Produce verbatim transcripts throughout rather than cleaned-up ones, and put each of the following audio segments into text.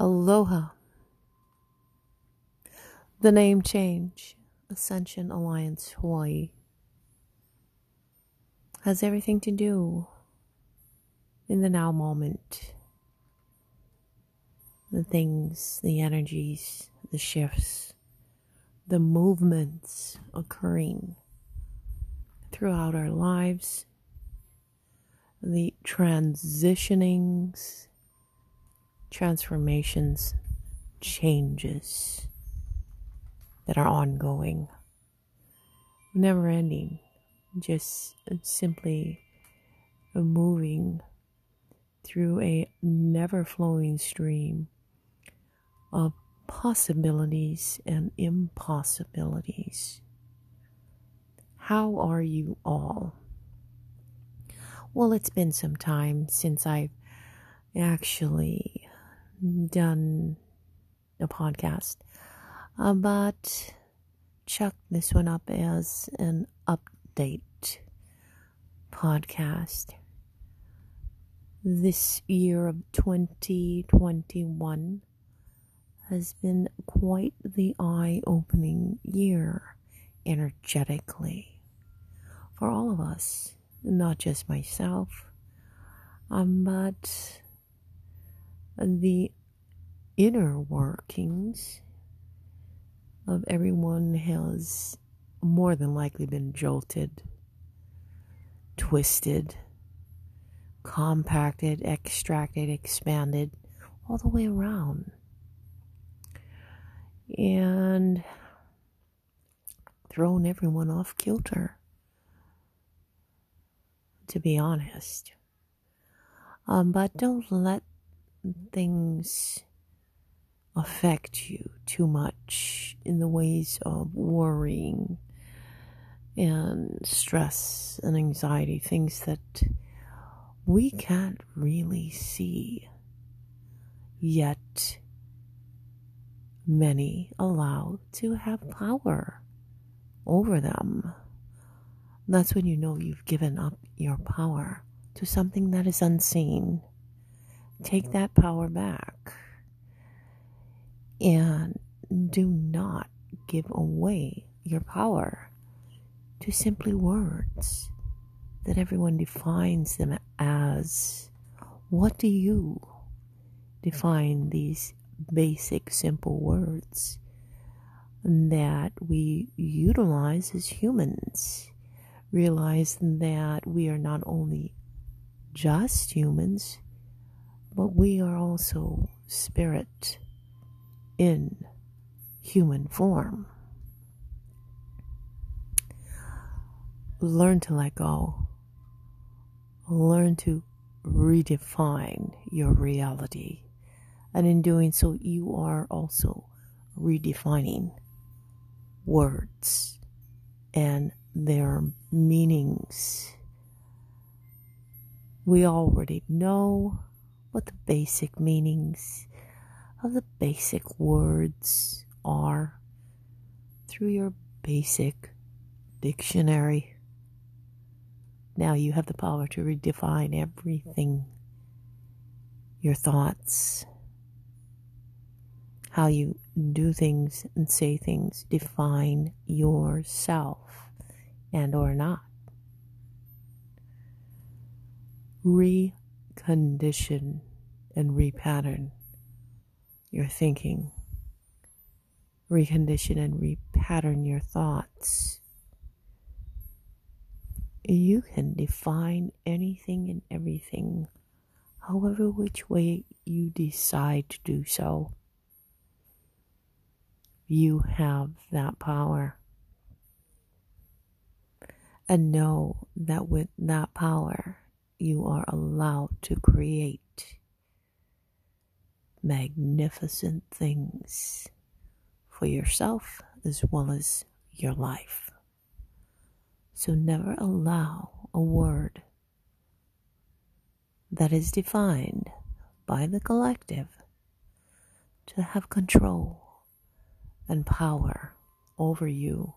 Aloha. The name change, Ascension Alliance Hawaii, has everything to do in the now moment. The things, the energies, the shifts, the movements occurring throughout our lives, the transitionings, transformations, changes that are ongoing, never ending, just simply moving through a never flowing stream of possibilities and impossibilities. How are you all? Well, it's been some time since I've actually done a podcast, uh, but chuck this one up as an update podcast. This year of twenty twenty-one has been quite the eye-opening year energetically for all of us, not just myself, um, but the inner workings of everyone has more than likely been jolted, twisted, compacted, extracted, expanded, all the way around. And thrown everyone off kilter, to be honest. Um, but don't let things affect you too much in the ways of worrying and stress and anxiety, things that we can't really see, yet many allow to have power over them. That's when you know you've given up your power to something that is unseen. Take that power back and do not give away your power to simply words that everyone defines them as. What do you define these basic, simple words that we utilize as humans? Realize that we are not only just humans, but we are also spirit in human form. Learn to let go. Learn to redefine your reality. And in doing so, you are also redefining words and their meanings. We already know what the basic meanings of the basic words are through your basic dictionary. Now you have the power to redefine everything. Your thoughts, how you do things and say things, define yourself and or not. Recondition and repattern your thinking. Recondition and repattern your thoughts. You can define anything and everything, however which way you decide to do so. You have that power. And know that with that power, you are allowed to create magnificent things for yourself as well as your life. So never allow a word that is defined by the collective to have control and power over you.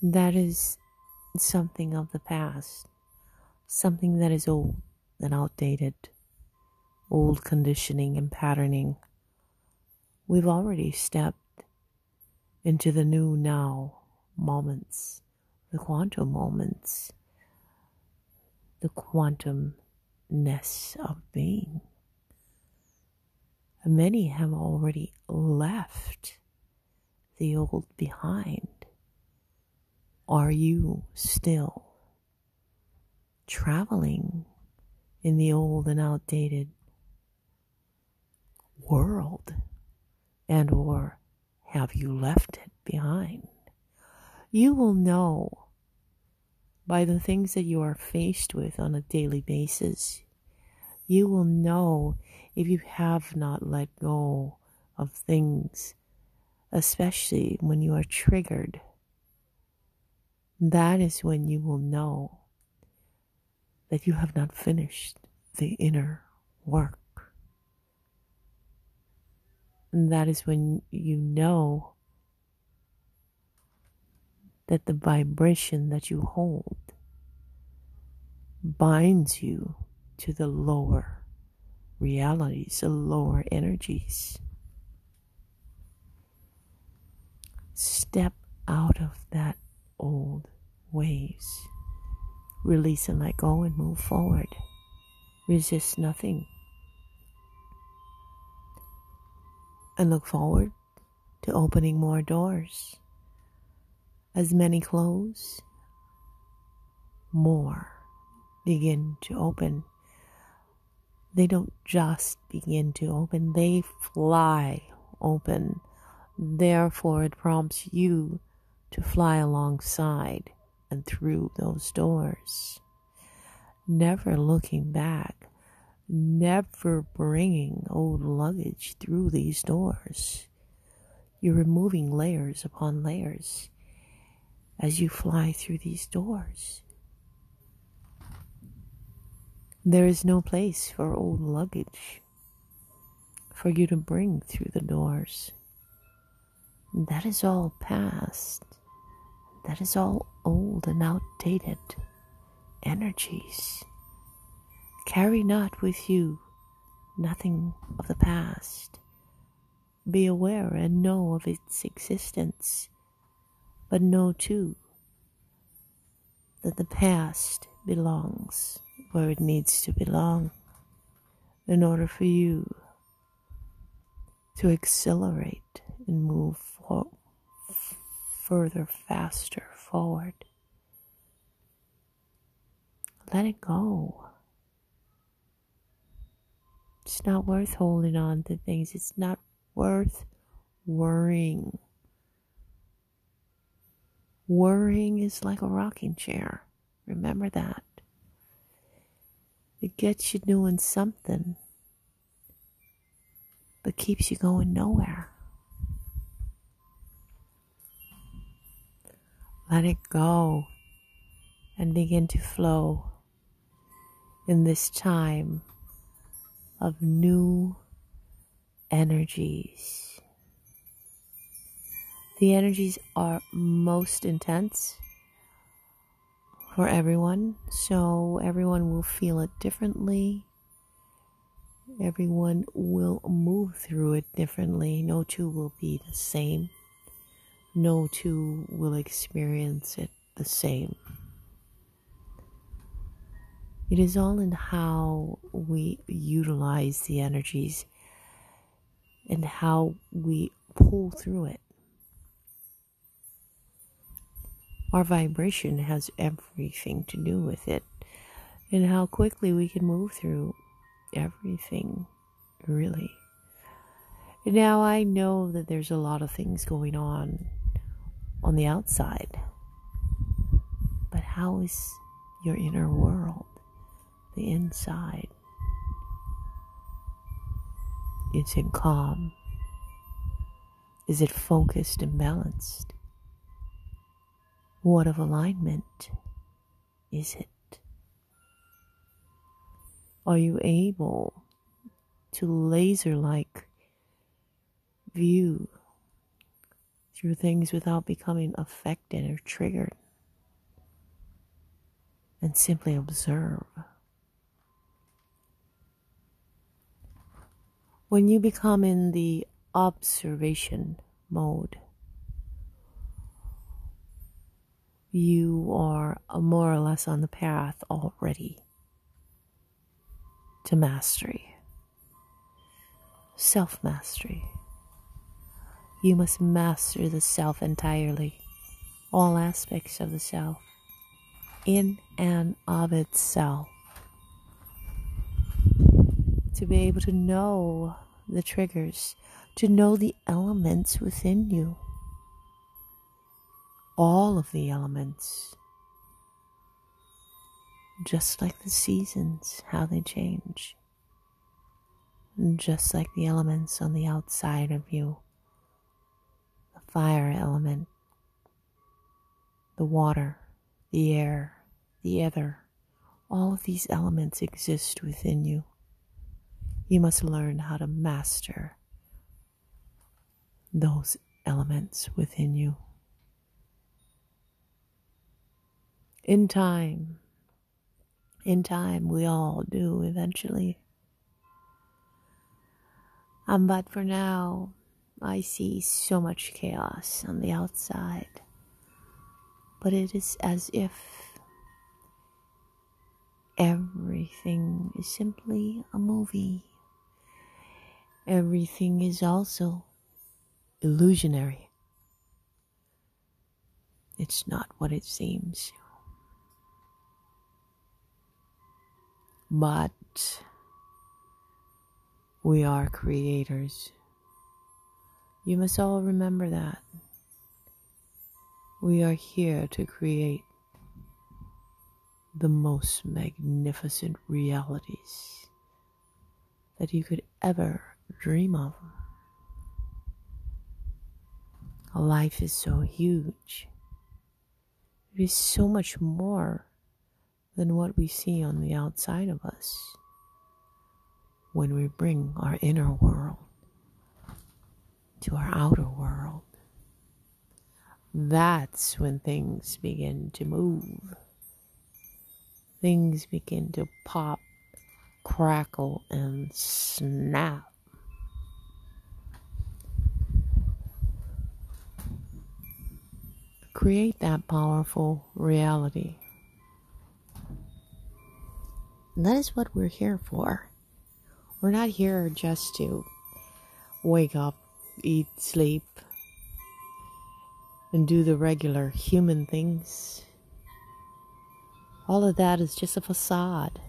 That is something of the past, something that is old and outdated, old conditioning and patterning. We've already stepped into the new now moments, the quantum moments, the quantumness of being. And many have already left the old behind. Are you still traveling in the old and outdated world, and or have you left it behind? You will know by the things that you are faced with on a daily basis. You will know if you have not let go of things, especially when you are triggered. That is when you will know that you have not finished the inner work. And that is when you know that the vibration that you hold binds you to the lower realities, the lower energies. Step out of that old ways. Release and let go and move forward. Resist nothing. And look forward to opening more doors. As many close, more begin to open. They don't just begin to open, they fly open. Therefore, it prompts you to fly alongside and through those doors, never looking back, never bringing old luggage through these doors. You're removing layers upon layers as you fly through these doors. There is no place for old luggage for you to bring through the doors. That is all past. That is all old and outdated energies. Carry not with you nothing of the past. Be aware and know of its existence, but know too that the past belongs where it needs to belong in order for you to accelerate and move forward. Further, faster forward. Let it go. It's not worth holding on to things. It's not worth worrying. Worrying is like a rocking chair. Remember that. It gets you doing something, but keeps you going nowhere. Let it go and begin to flow in this time of new energies. The energies are most intense for everyone, so everyone will feel it differently. Everyone will move through it differently. No two will be the same. No two will experience it the same. It is all in how we utilize the energies and how we pull through it. Our vibration has everything to do with it, and how quickly we can move through everything, really. Now, I know that there's a lot of things going on on the outside, but how is your inner world, the inside? Is it calm? Is it focused and balanced? What of alignment is it? Are you able to laser-like view through things without becoming affected or triggered, and simply observe? when you become in the observation mode, you are more or less on the path already to mastery, self-mastery. You must master the self entirely, all aspects of the self, in and of itself, to be able to know the triggers, to know the elements within you, all of the elements, just like the seasons, how they change, just like the elements on the outside of you, the fire element, the water, the air, the ether, all of these elements exist within you. You must learn how to master those elements within you. In time, in time we all do eventually. Um, but for now, I see so much chaos on the outside. But it is as if everything is simply a movie. Everything is also illusionary. It's not what it seems. But we are creators. You must all remember that. We are here to create the most magnificent realities that you could ever dream of. Life is so huge. It is so much more than what we see on the outside of us when we bring our inner world to our outer world. That's when things begin to move. Things begin to pop, crackle, and snap. Create that powerful reality. And that is what we're here for. We're not here just to wake up, eat, sleep, and do the regular human things. All of that is just a facade.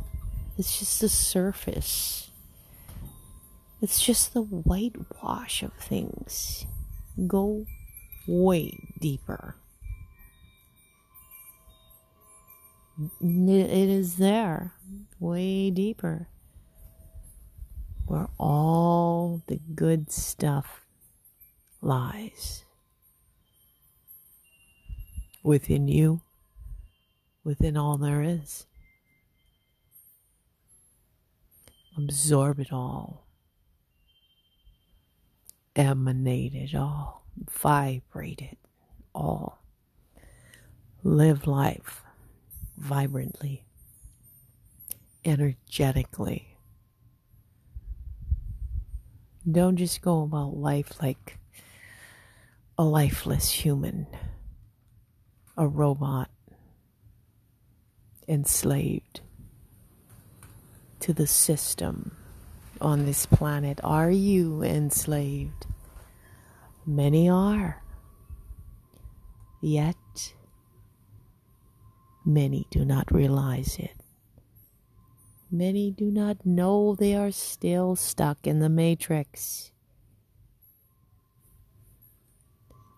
It's just the surface. It's just the whitewash of things. Go way deeper. It is there, way deeper, where all the good stuff lies. Within you, within all there is. Absorb it all. Emanate it all. Vibrate it all. Live life vibrantly, energetically. Don't just go about life like a lifeless human, a robot, enslaved to the system on this planet. Are you enslaved? Many are. Yet, many do not realize it. Many do not know they are still stuck in the matrix.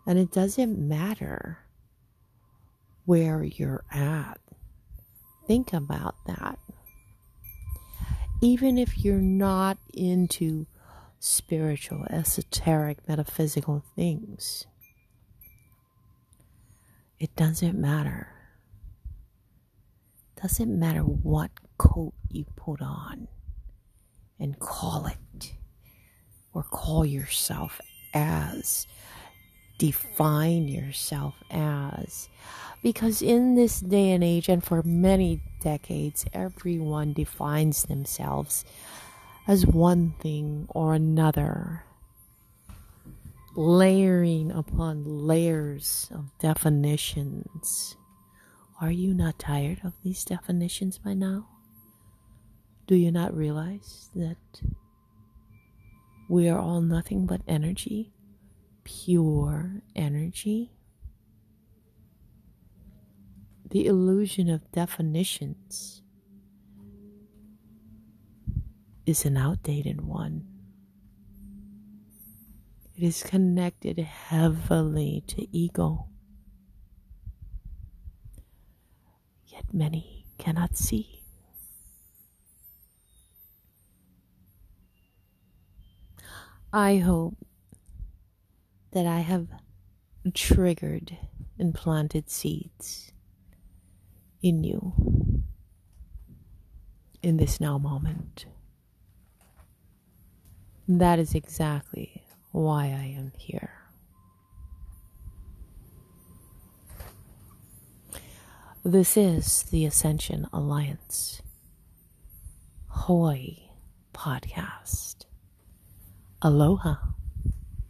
And it doesn't matter where you're at. Think about that. Even if you're not into spiritual, esoteric, metaphysical things, it doesn't matter. Doesn't matter what coat you put on and call it, or call yourself as, define yourself as, because in this day and age, and for many decades, everyone defines themselves as one thing or another, layering upon layers of definitions. Are you not tired of these definitions by now? Do you not realize that we are all nothing but energy, pure energy? The illusion of definitions is an outdated one. It is connected heavily to ego. Yet many cannot see. I hope that I have triggered and planted seeds in you in this now moment. That is exactly why I am here. This is the Ascension Alliance Hoi podcast. Aloha.